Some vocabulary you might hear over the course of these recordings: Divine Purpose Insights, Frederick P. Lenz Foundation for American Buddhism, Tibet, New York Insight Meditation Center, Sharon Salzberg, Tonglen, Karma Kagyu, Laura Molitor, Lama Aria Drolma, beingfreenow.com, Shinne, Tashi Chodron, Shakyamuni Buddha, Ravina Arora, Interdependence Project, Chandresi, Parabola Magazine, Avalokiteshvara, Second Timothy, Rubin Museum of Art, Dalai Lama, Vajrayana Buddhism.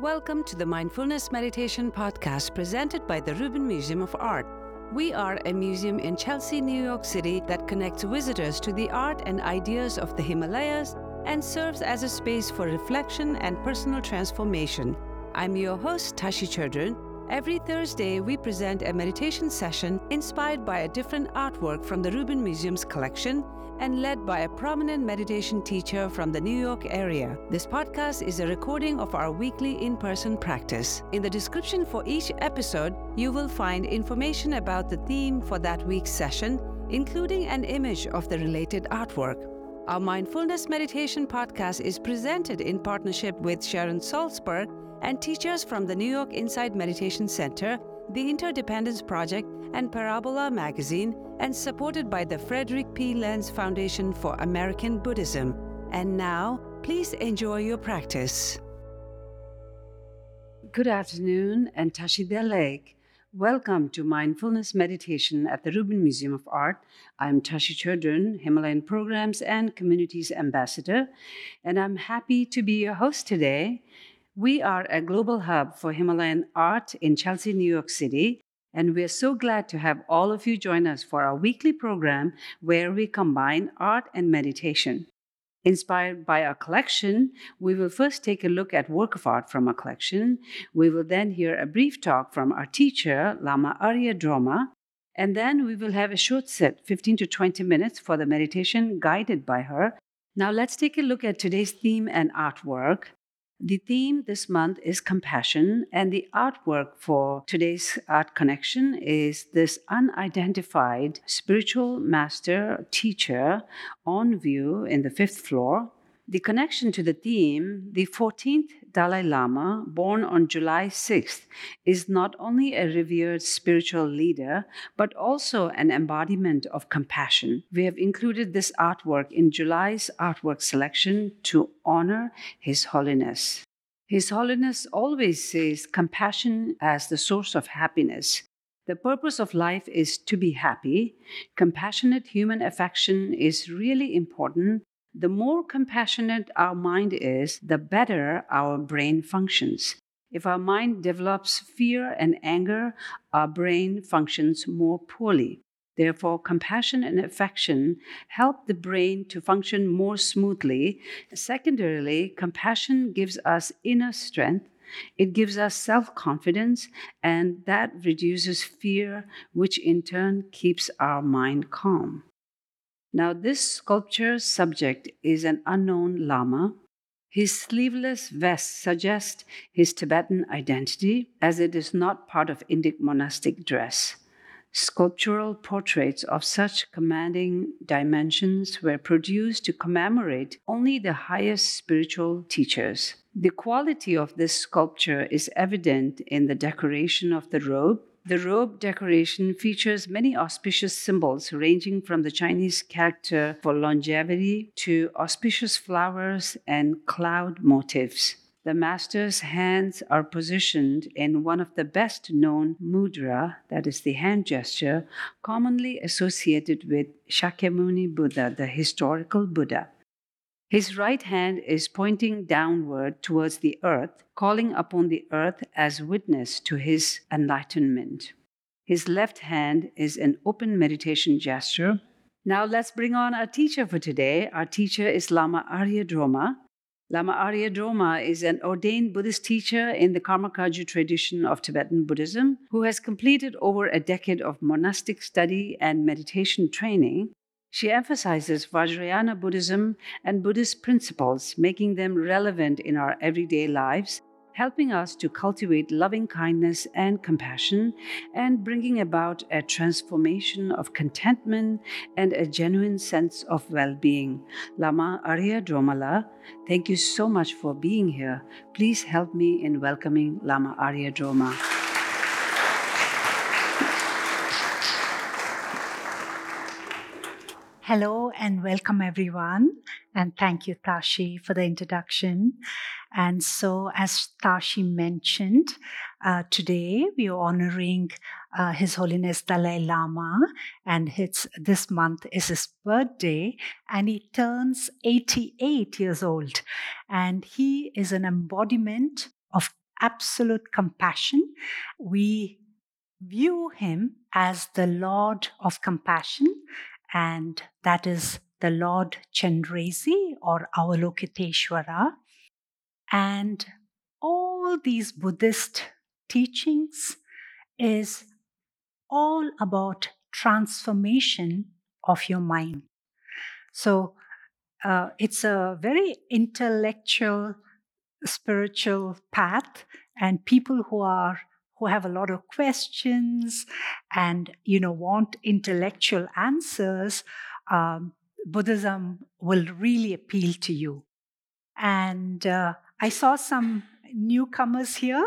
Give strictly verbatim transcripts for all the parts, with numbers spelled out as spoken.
Welcome to the Mindfulness Meditation Podcast presented by the Rubin Museum of Art. We are a museum in Chelsea, New York City that connects visitors to the art and ideas of the Himalayas and serves as a space for reflection and personal transformation. I'm your host, Tashi Chodron. Every Thursday, we present a meditation session inspired by a different artwork from the Rubin Museum's collection and led by a prominent meditation teacher from the New York area. This podcast is a recording of our weekly in-person practice. In the description for each episode, you will find information about the theme for that week's session, including an image of the related artwork. Our Mindfulness Meditation Podcast is presented in partnership with Sharon Salzberg and teachers from the New York Insight Meditation Center, the Interdependence Project, and Parabola Magazine, and supported by the Frederick P. Lenz Foundation for American Buddhism. And now, please enjoy your practice. Good afternoon, and Tashi Deleg. Welcome to Mindfulness Meditation at the Rubin Museum of Art. I'm Tashi Chodron, Himalayan Programs and Communities Ambassador, and I'm happy to be your host today. We are a global hub for Himalayan art in Chelsea, New York City, and we're so glad to have all of you join us for our weekly program where we combine art and meditation. Inspired by our collection, we will first take a look at work of art from our collection. We will then hear a brief talk from our teacher, Lama Aria Drolma, and then we will have a short set, fifteen to twenty minutes, for the meditation guided by her. Now let's take a look at today's theme and artwork. The theme this month is compassion, and the artwork for today's art connection is this unidentified spiritual master teacher on view in the fifth floor. The connection to the theme, the fourteenth Dalai Lama, born on July sixth, is not only a revered spiritual leader, but also an embodiment of compassion. We have included this artwork in July's artwork selection to honor His Holiness. His Holiness always sees compassion as the source of happiness. The purpose of life is to be happy. Compassionate human affection is really important. The more compassionate our mind is, the better our brain functions. If our mind develops fear and anger, our brain functions more poorly. Therefore, compassion and affection help the brain to function more smoothly. Secondarily, compassion gives us inner strength. It gives us self-confidence, and that reduces fear, which in turn keeps our mind calm. Now, this sculpture's subject is an unknown Lama. His sleeveless vest suggests his Tibetan identity, as it is not part of Indic monastic dress. Sculptural portraits of such commanding dimensions were produced to commemorate only the highest spiritual teachers. The quality of this sculpture is evident in the decoration of the robe. The robe decoration features many auspicious symbols ranging from the Chinese character for longevity to auspicious flowers and cloud motifs. The master's hands are positioned in one of the best-known mudra, that is the hand gesture, commonly associated with Shakyamuni Buddha, the historical Buddha. His right hand is pointing downward towards the earth, calling upon the earth as witness to his enlightenment. His left hand is an open meditation gesture. Now let's bring on our teacher for today. Our teacher is Lama Aria Drolma. Lama Aria Drolma is an ordained Buddhist teacher in the Karma Kagyu tradition of Tibetan Buddhism who has completed over a decade of monastic study and meditation training. She emphasizes Vajrayana Buddhism and Buddhist principles, making them relevant in our everyday lives, helping us to cultivate loving kindness and compassion, and bringing about a transformation of contentment and a genuine sense of well-being. Lama Aria Drolma, thank you so much for being here. Please help me in welcoming Lama Aria Drolma. Hello and welcome everyone, and thank you Tashi for the introduction. And so as Tashi mentioned, uh, today we are honoring uh, His Holiness Dalai Lama, and his, this month is his birthday, and he turns eighty-eight years old, and he is an embodiment of absolute compassion. We view him as the Lord of Compassion, and that is the Lord Chandresi or Avalokiteshvara. And all these Buddhist teachings is all about transformation of your mind. So uh, it's a very intellectual, spiritual path, and people who are who have a lot of questions and you know want intellectual answers, um, Buddhism will really appeal to you. And uh, I saw some newcomers here,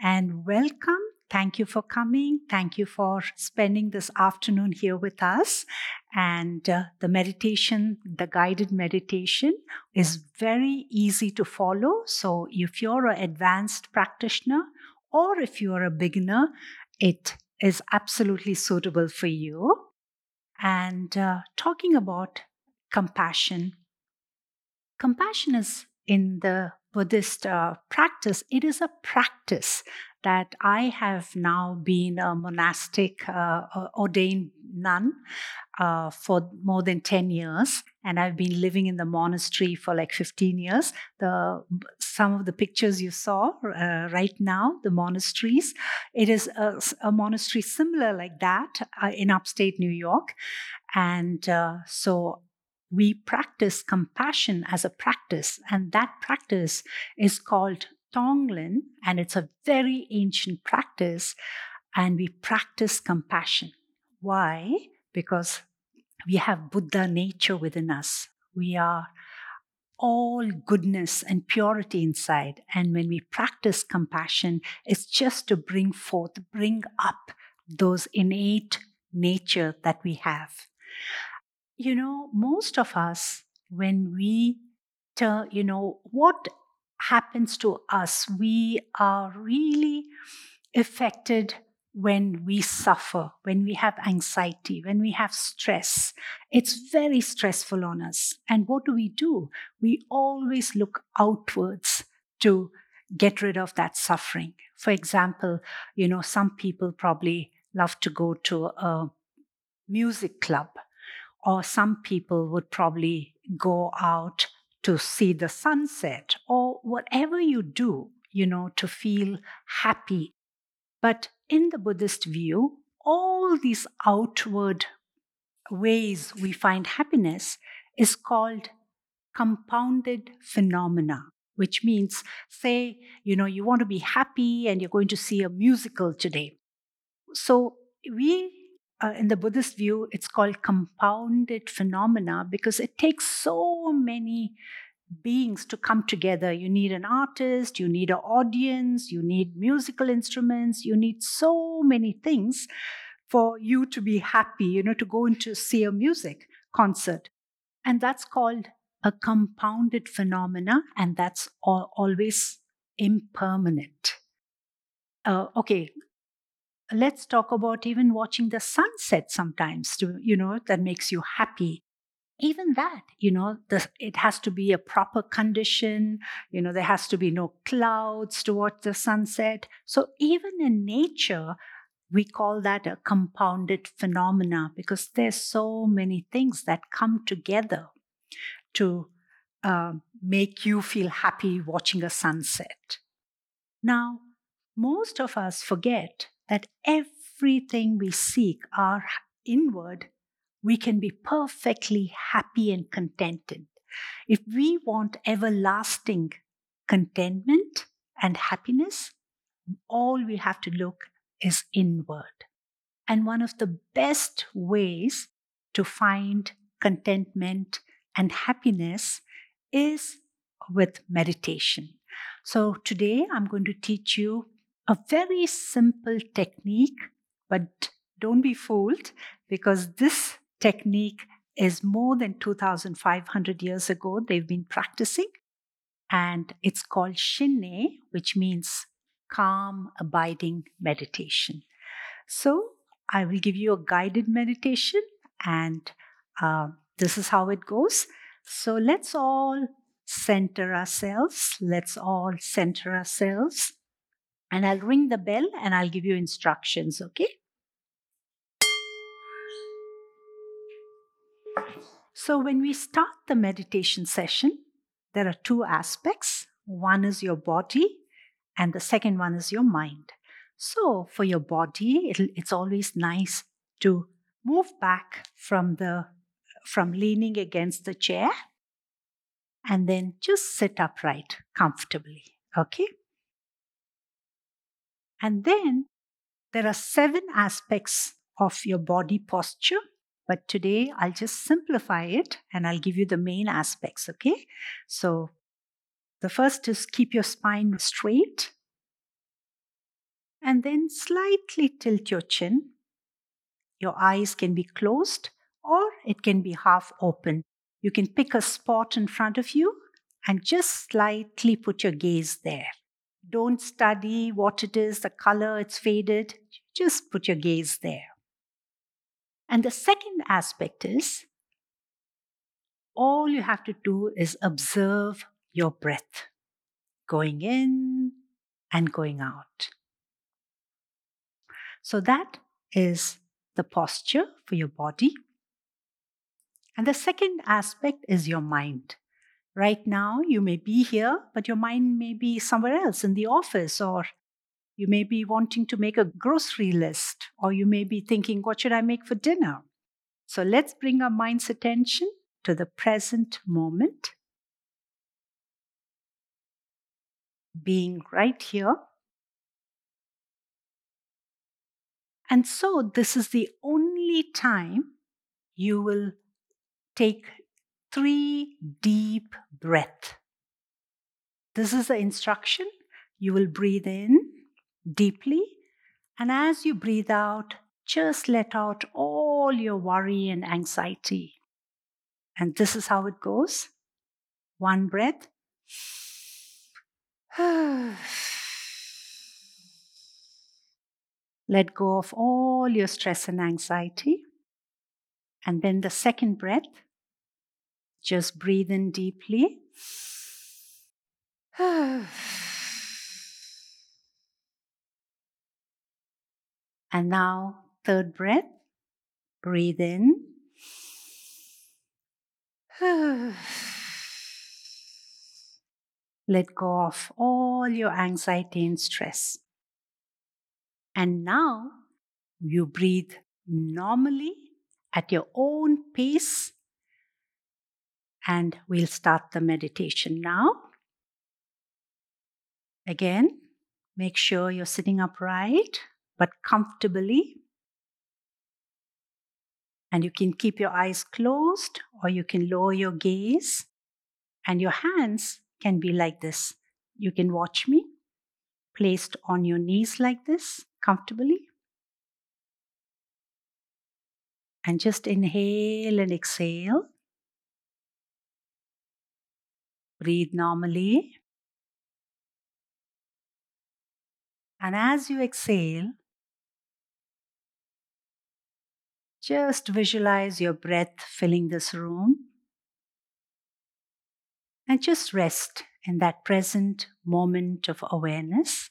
and welcome. Thank you for coming. Thank you for spending this afternoon here with us. And uh, the meditation, the guided meditation, is very easy to follow. So if you're an advanced practitioner or if you're a beginner, it is absolutely suitable for you. And uh, talking about compassion, compassion is in the Buddhist uh, practice, it is a practice that I have now been a monastic uh, ordained nun uh, for more than ten years, and I've been living in the monastery for like fifteen years. The some of the pictures you saw uh, right now, the monasteries, it is a, a monastery similar like that uh, in upstate New York, and uh, so we practice compassion as a practice, and that practice is called Tonglen, and it's a very ancient practice, and we practice compassion. Why? Because we have Buddha nature within us. We are all goodness and purity inside, and when we practice compassion, it's just to bring forth, bring up those innate nature that we have. You know, most of us, when we, ter- you know, what happens to us, we are really affected when we suffer, when we have anxiety, when we have stress. It's very stressful on us. And what do we do? We always look outwards to get rid of that suffering. For example, you know, some people probably love to go to a music club, or some people would probably go out to see the sunset, or whatever you do, you know, to feel happy. But in the Buddhist view, all these outward ways we find happiness is called compounded phenomena, which means, say, you know, you want to be happy and you're going to see a musical today. So we Uh, in the Buddhist view, it's called compounded phenomena because it takes so many beings to come together. You need an artist, you need an audience, you need musical instruments, you need so many things for you to be happy, you know, to go into see a music concert. And that's called a compounded phenomena, and that's all, always impermanent. Uh, okay. Let's talk about even watching the sunset sometimes, to, you know, that makes you happy. Even that, you know, the, it has to be a proper condition. You know, there has to be no clouds to watch the sunset. So even in nature, we call that a compounded phenomena because there's so many things that come together to uh, make you feel happy watching a sunset. Now, most of us forget that everything we seek are inward, we can be perfectly happy and contented. If we want everlasting contentment and happiness, all we have to look is inward. And one of the best ways to find contentment and happiness is with meditation. So today I'm going to teach you a very simple technique, but don't be fooled because this technique is more than two thousand five hundred years ago they've been practicing, and it's called Shinne, which means calm abiding meditation. So I will give you a guided meditation, and uh, this is how it goes. So let's all center ourselves. Let's all center ourselves. and I'll ring the bell and I'll give you instructions, okay? So when we start the meditation session, there are two aspects. One is your body and the second one is your mind. So for your body, it'll, it's always nice to move back from the from leaning against the chair and then just sit upright comfortably, okay? And then there are seven aspects of your body posture, but today I'll just simplify it and I'll give you the main aspects, okay? So the first is keep your spine straight and then slightly tilt your chin. Your eyes can be closed or it can be half open. You can pick a spot in front of you and just slightly put your gaze there. Don't study what it is, the color, it's faded. Just put your gaze there. And the second aspect is, all you have to do is observe your breath, going in and going out. So that is the posture for your body. And the second aspect is your mind. Right now, you may be here, but your mind may be somewhere else in the office, or you may be wanting to make a grocery list, or you may be thinking, what should I make for dinner? So let's bring our mind's attention to the present moment, being right here. And so this is the only time you will take three deep breaths. This is the instruction. You will breathe in deeply, and as you breathe out, just let out all your worry and anxiety. And this is how it goes. One breath. Let go of all your stress and anxiety. And then the second breath. Just breathe in deeply. And now, third breath. Breathe in. Let go of all your anxiety and stress. And now, you breathe normally at your own pace. And we'll start the meditation now. Again, make sure you're sitting upright, but comfortably. And you can keep your eyes closed, or you can lower your gaze. And your hands can be like this. You can watch me, placed on your knees like this, comfortably. And just inhale and exhale. Breathe normally. And as you exhale, just visualize your breath filling this room. And just rest in that present moment of awareness.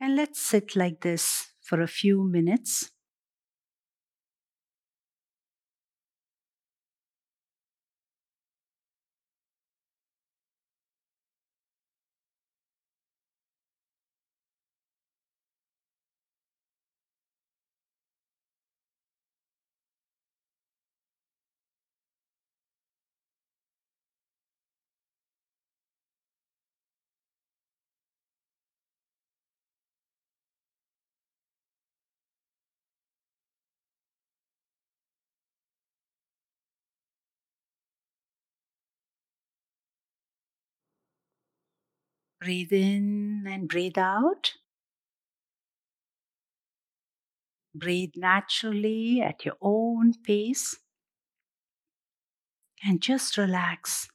And let's sit like this for a few minutes. Breathe in and breathe out. Breathe naturally at your own pace. And just relax.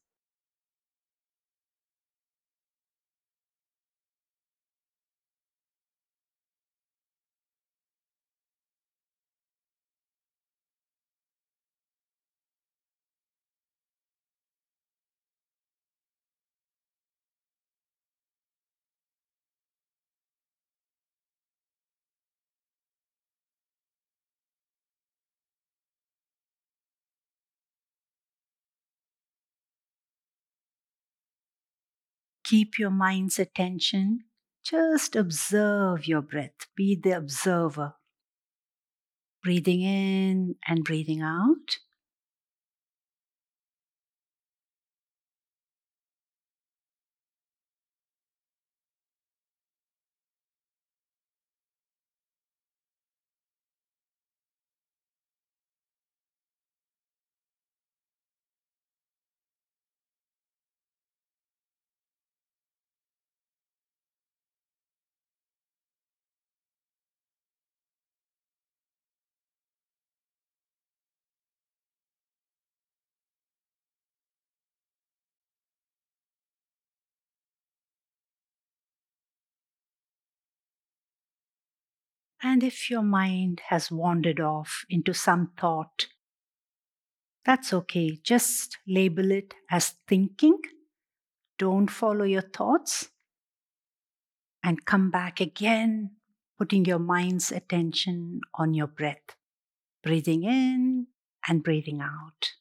keep your mind's attention. Just observe your breath. Be the observer. Breathing in and breathing out. And if your mind has wandered off into some thought, that's okay. Just label it as thinking. Don't follow your thoughts. And come back again, putting your mind's attention on your breath. Breathing in and breathing out.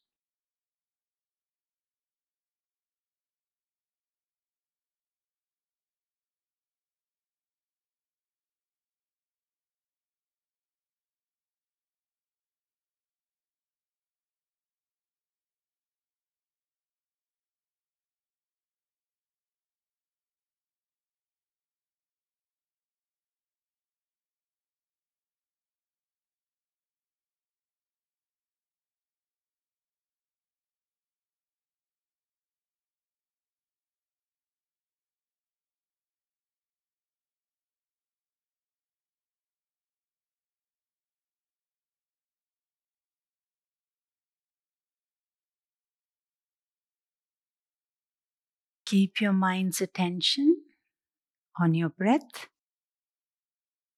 Keep your mind's attention on your breath.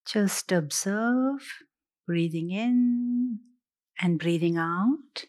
Just observe breathing in and breathing out.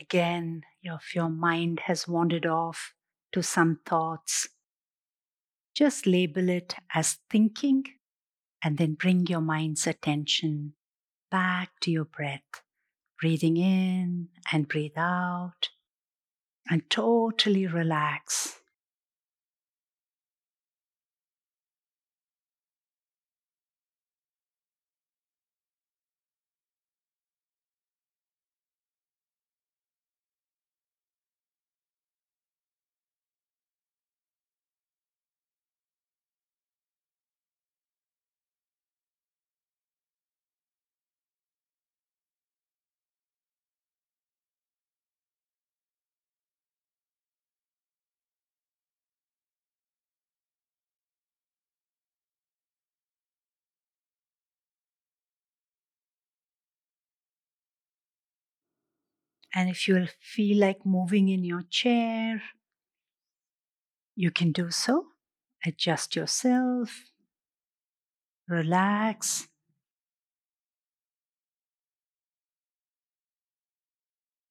Again, if your mind has wandered off to some thoughts, just label it as thinking and then bring your mind's attention back to your breath, breathing in and breathe out, and totally relax. And if you feel like moving in your chair, you can do so. Adjust yourself, relax,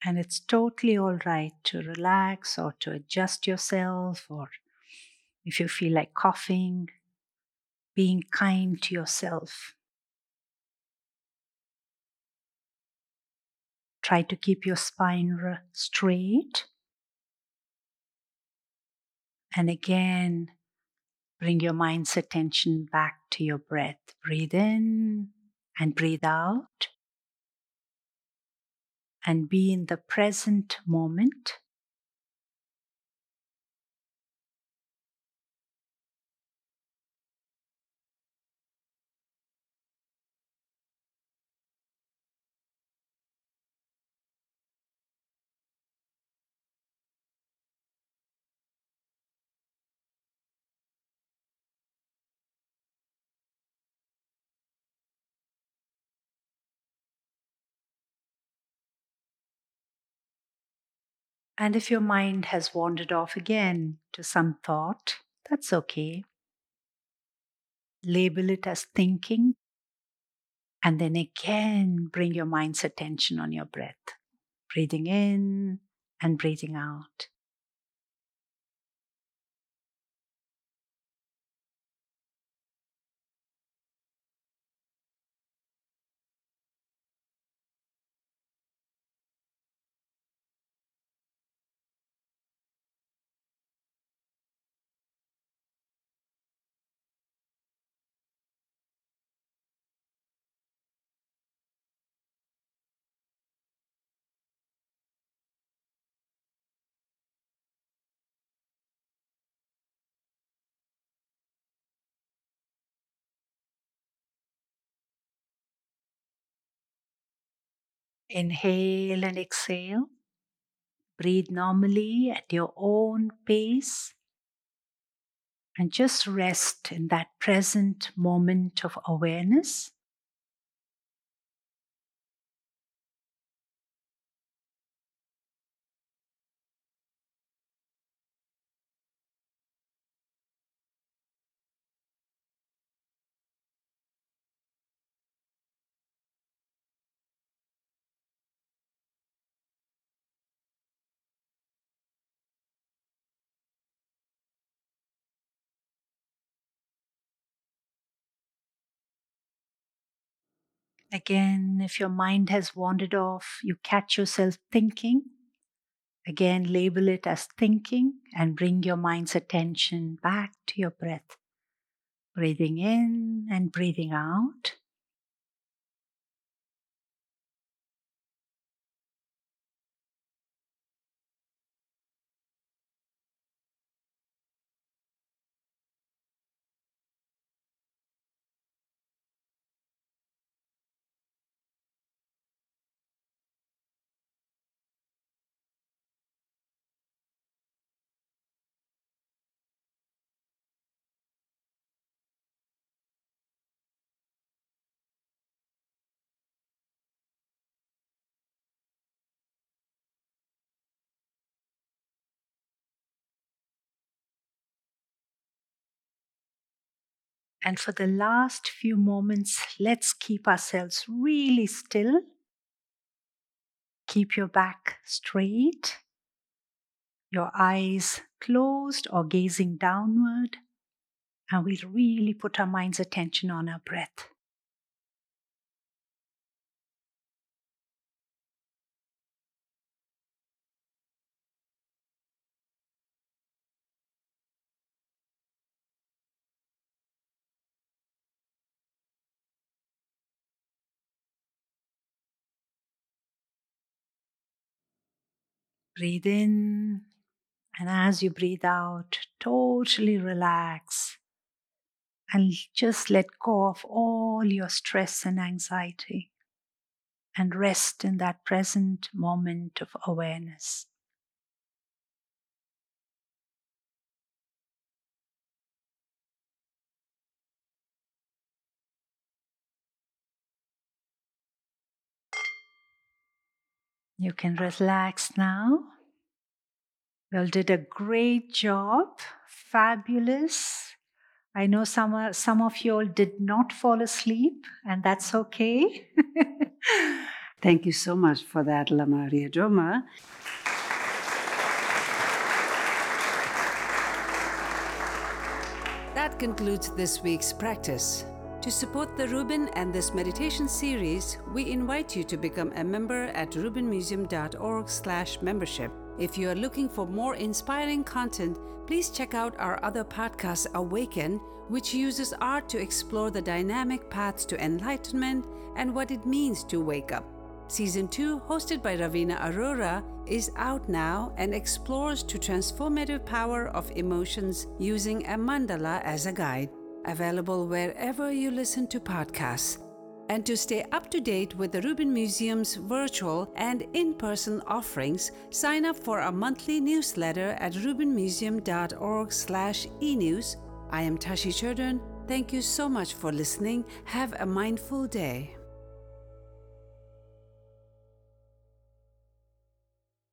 and it's totally all right to relax or to adjust yourself, or if you feel like coughing, being kind to yourself. Try to keep your spine straight. And again, bring your mind's attention back to your breath. Breathe in and breathe out. And be in the present moment. And if your mind has wandered off again to some thought, that's okay. Label it as thinking, and then again bring your mind's attention on your breath, breathing in and breathing out. Inhale and exhale. Breathe normally at your own pace. And just rest in that present moment of awareness. Again, if your mind has wandered off, you catch yourself thinking. Again, label it as thinking and bring your mind's attention back to your breath. Breathing in and breathing out. And for the last few moments, let's keep ourselves really still. Keep your back straight, your eyes closed or gazing downward, and we'll really put our mind's attention on our breath. Breathe in, and as you breathe out, totally relax and just let go of all your stress and anxiety and rest in that present moment of awareness. You can relax now. You did a great job. Fabulous. I know some, some of you all did not fall asleep, and that's okay. Thank you so much for that, Lama Aria Drolma. That concludes this week's practice. To support the Rubin and this meditation series, we invite you to become a member at Rubin Museum dot org slash membership. If you are looking for more inspiring content, please check out our other podcast, Awaken, which uses art to explore the dynamic paths to enlightenment and what it means to wake up. Season two, hosted by Ravina Arora, is out now and explores the transformative power of emotions using a mandala as a guide. Available wherever you listen to podcasts. And to stay up to date with the Rubin Museum's virtual and in-person offerings, sign up for our monthly newsletter at Rubin Museum dot org slash e news. I am Tashi Chodron. Thank you so much for listening. Have a mindful day.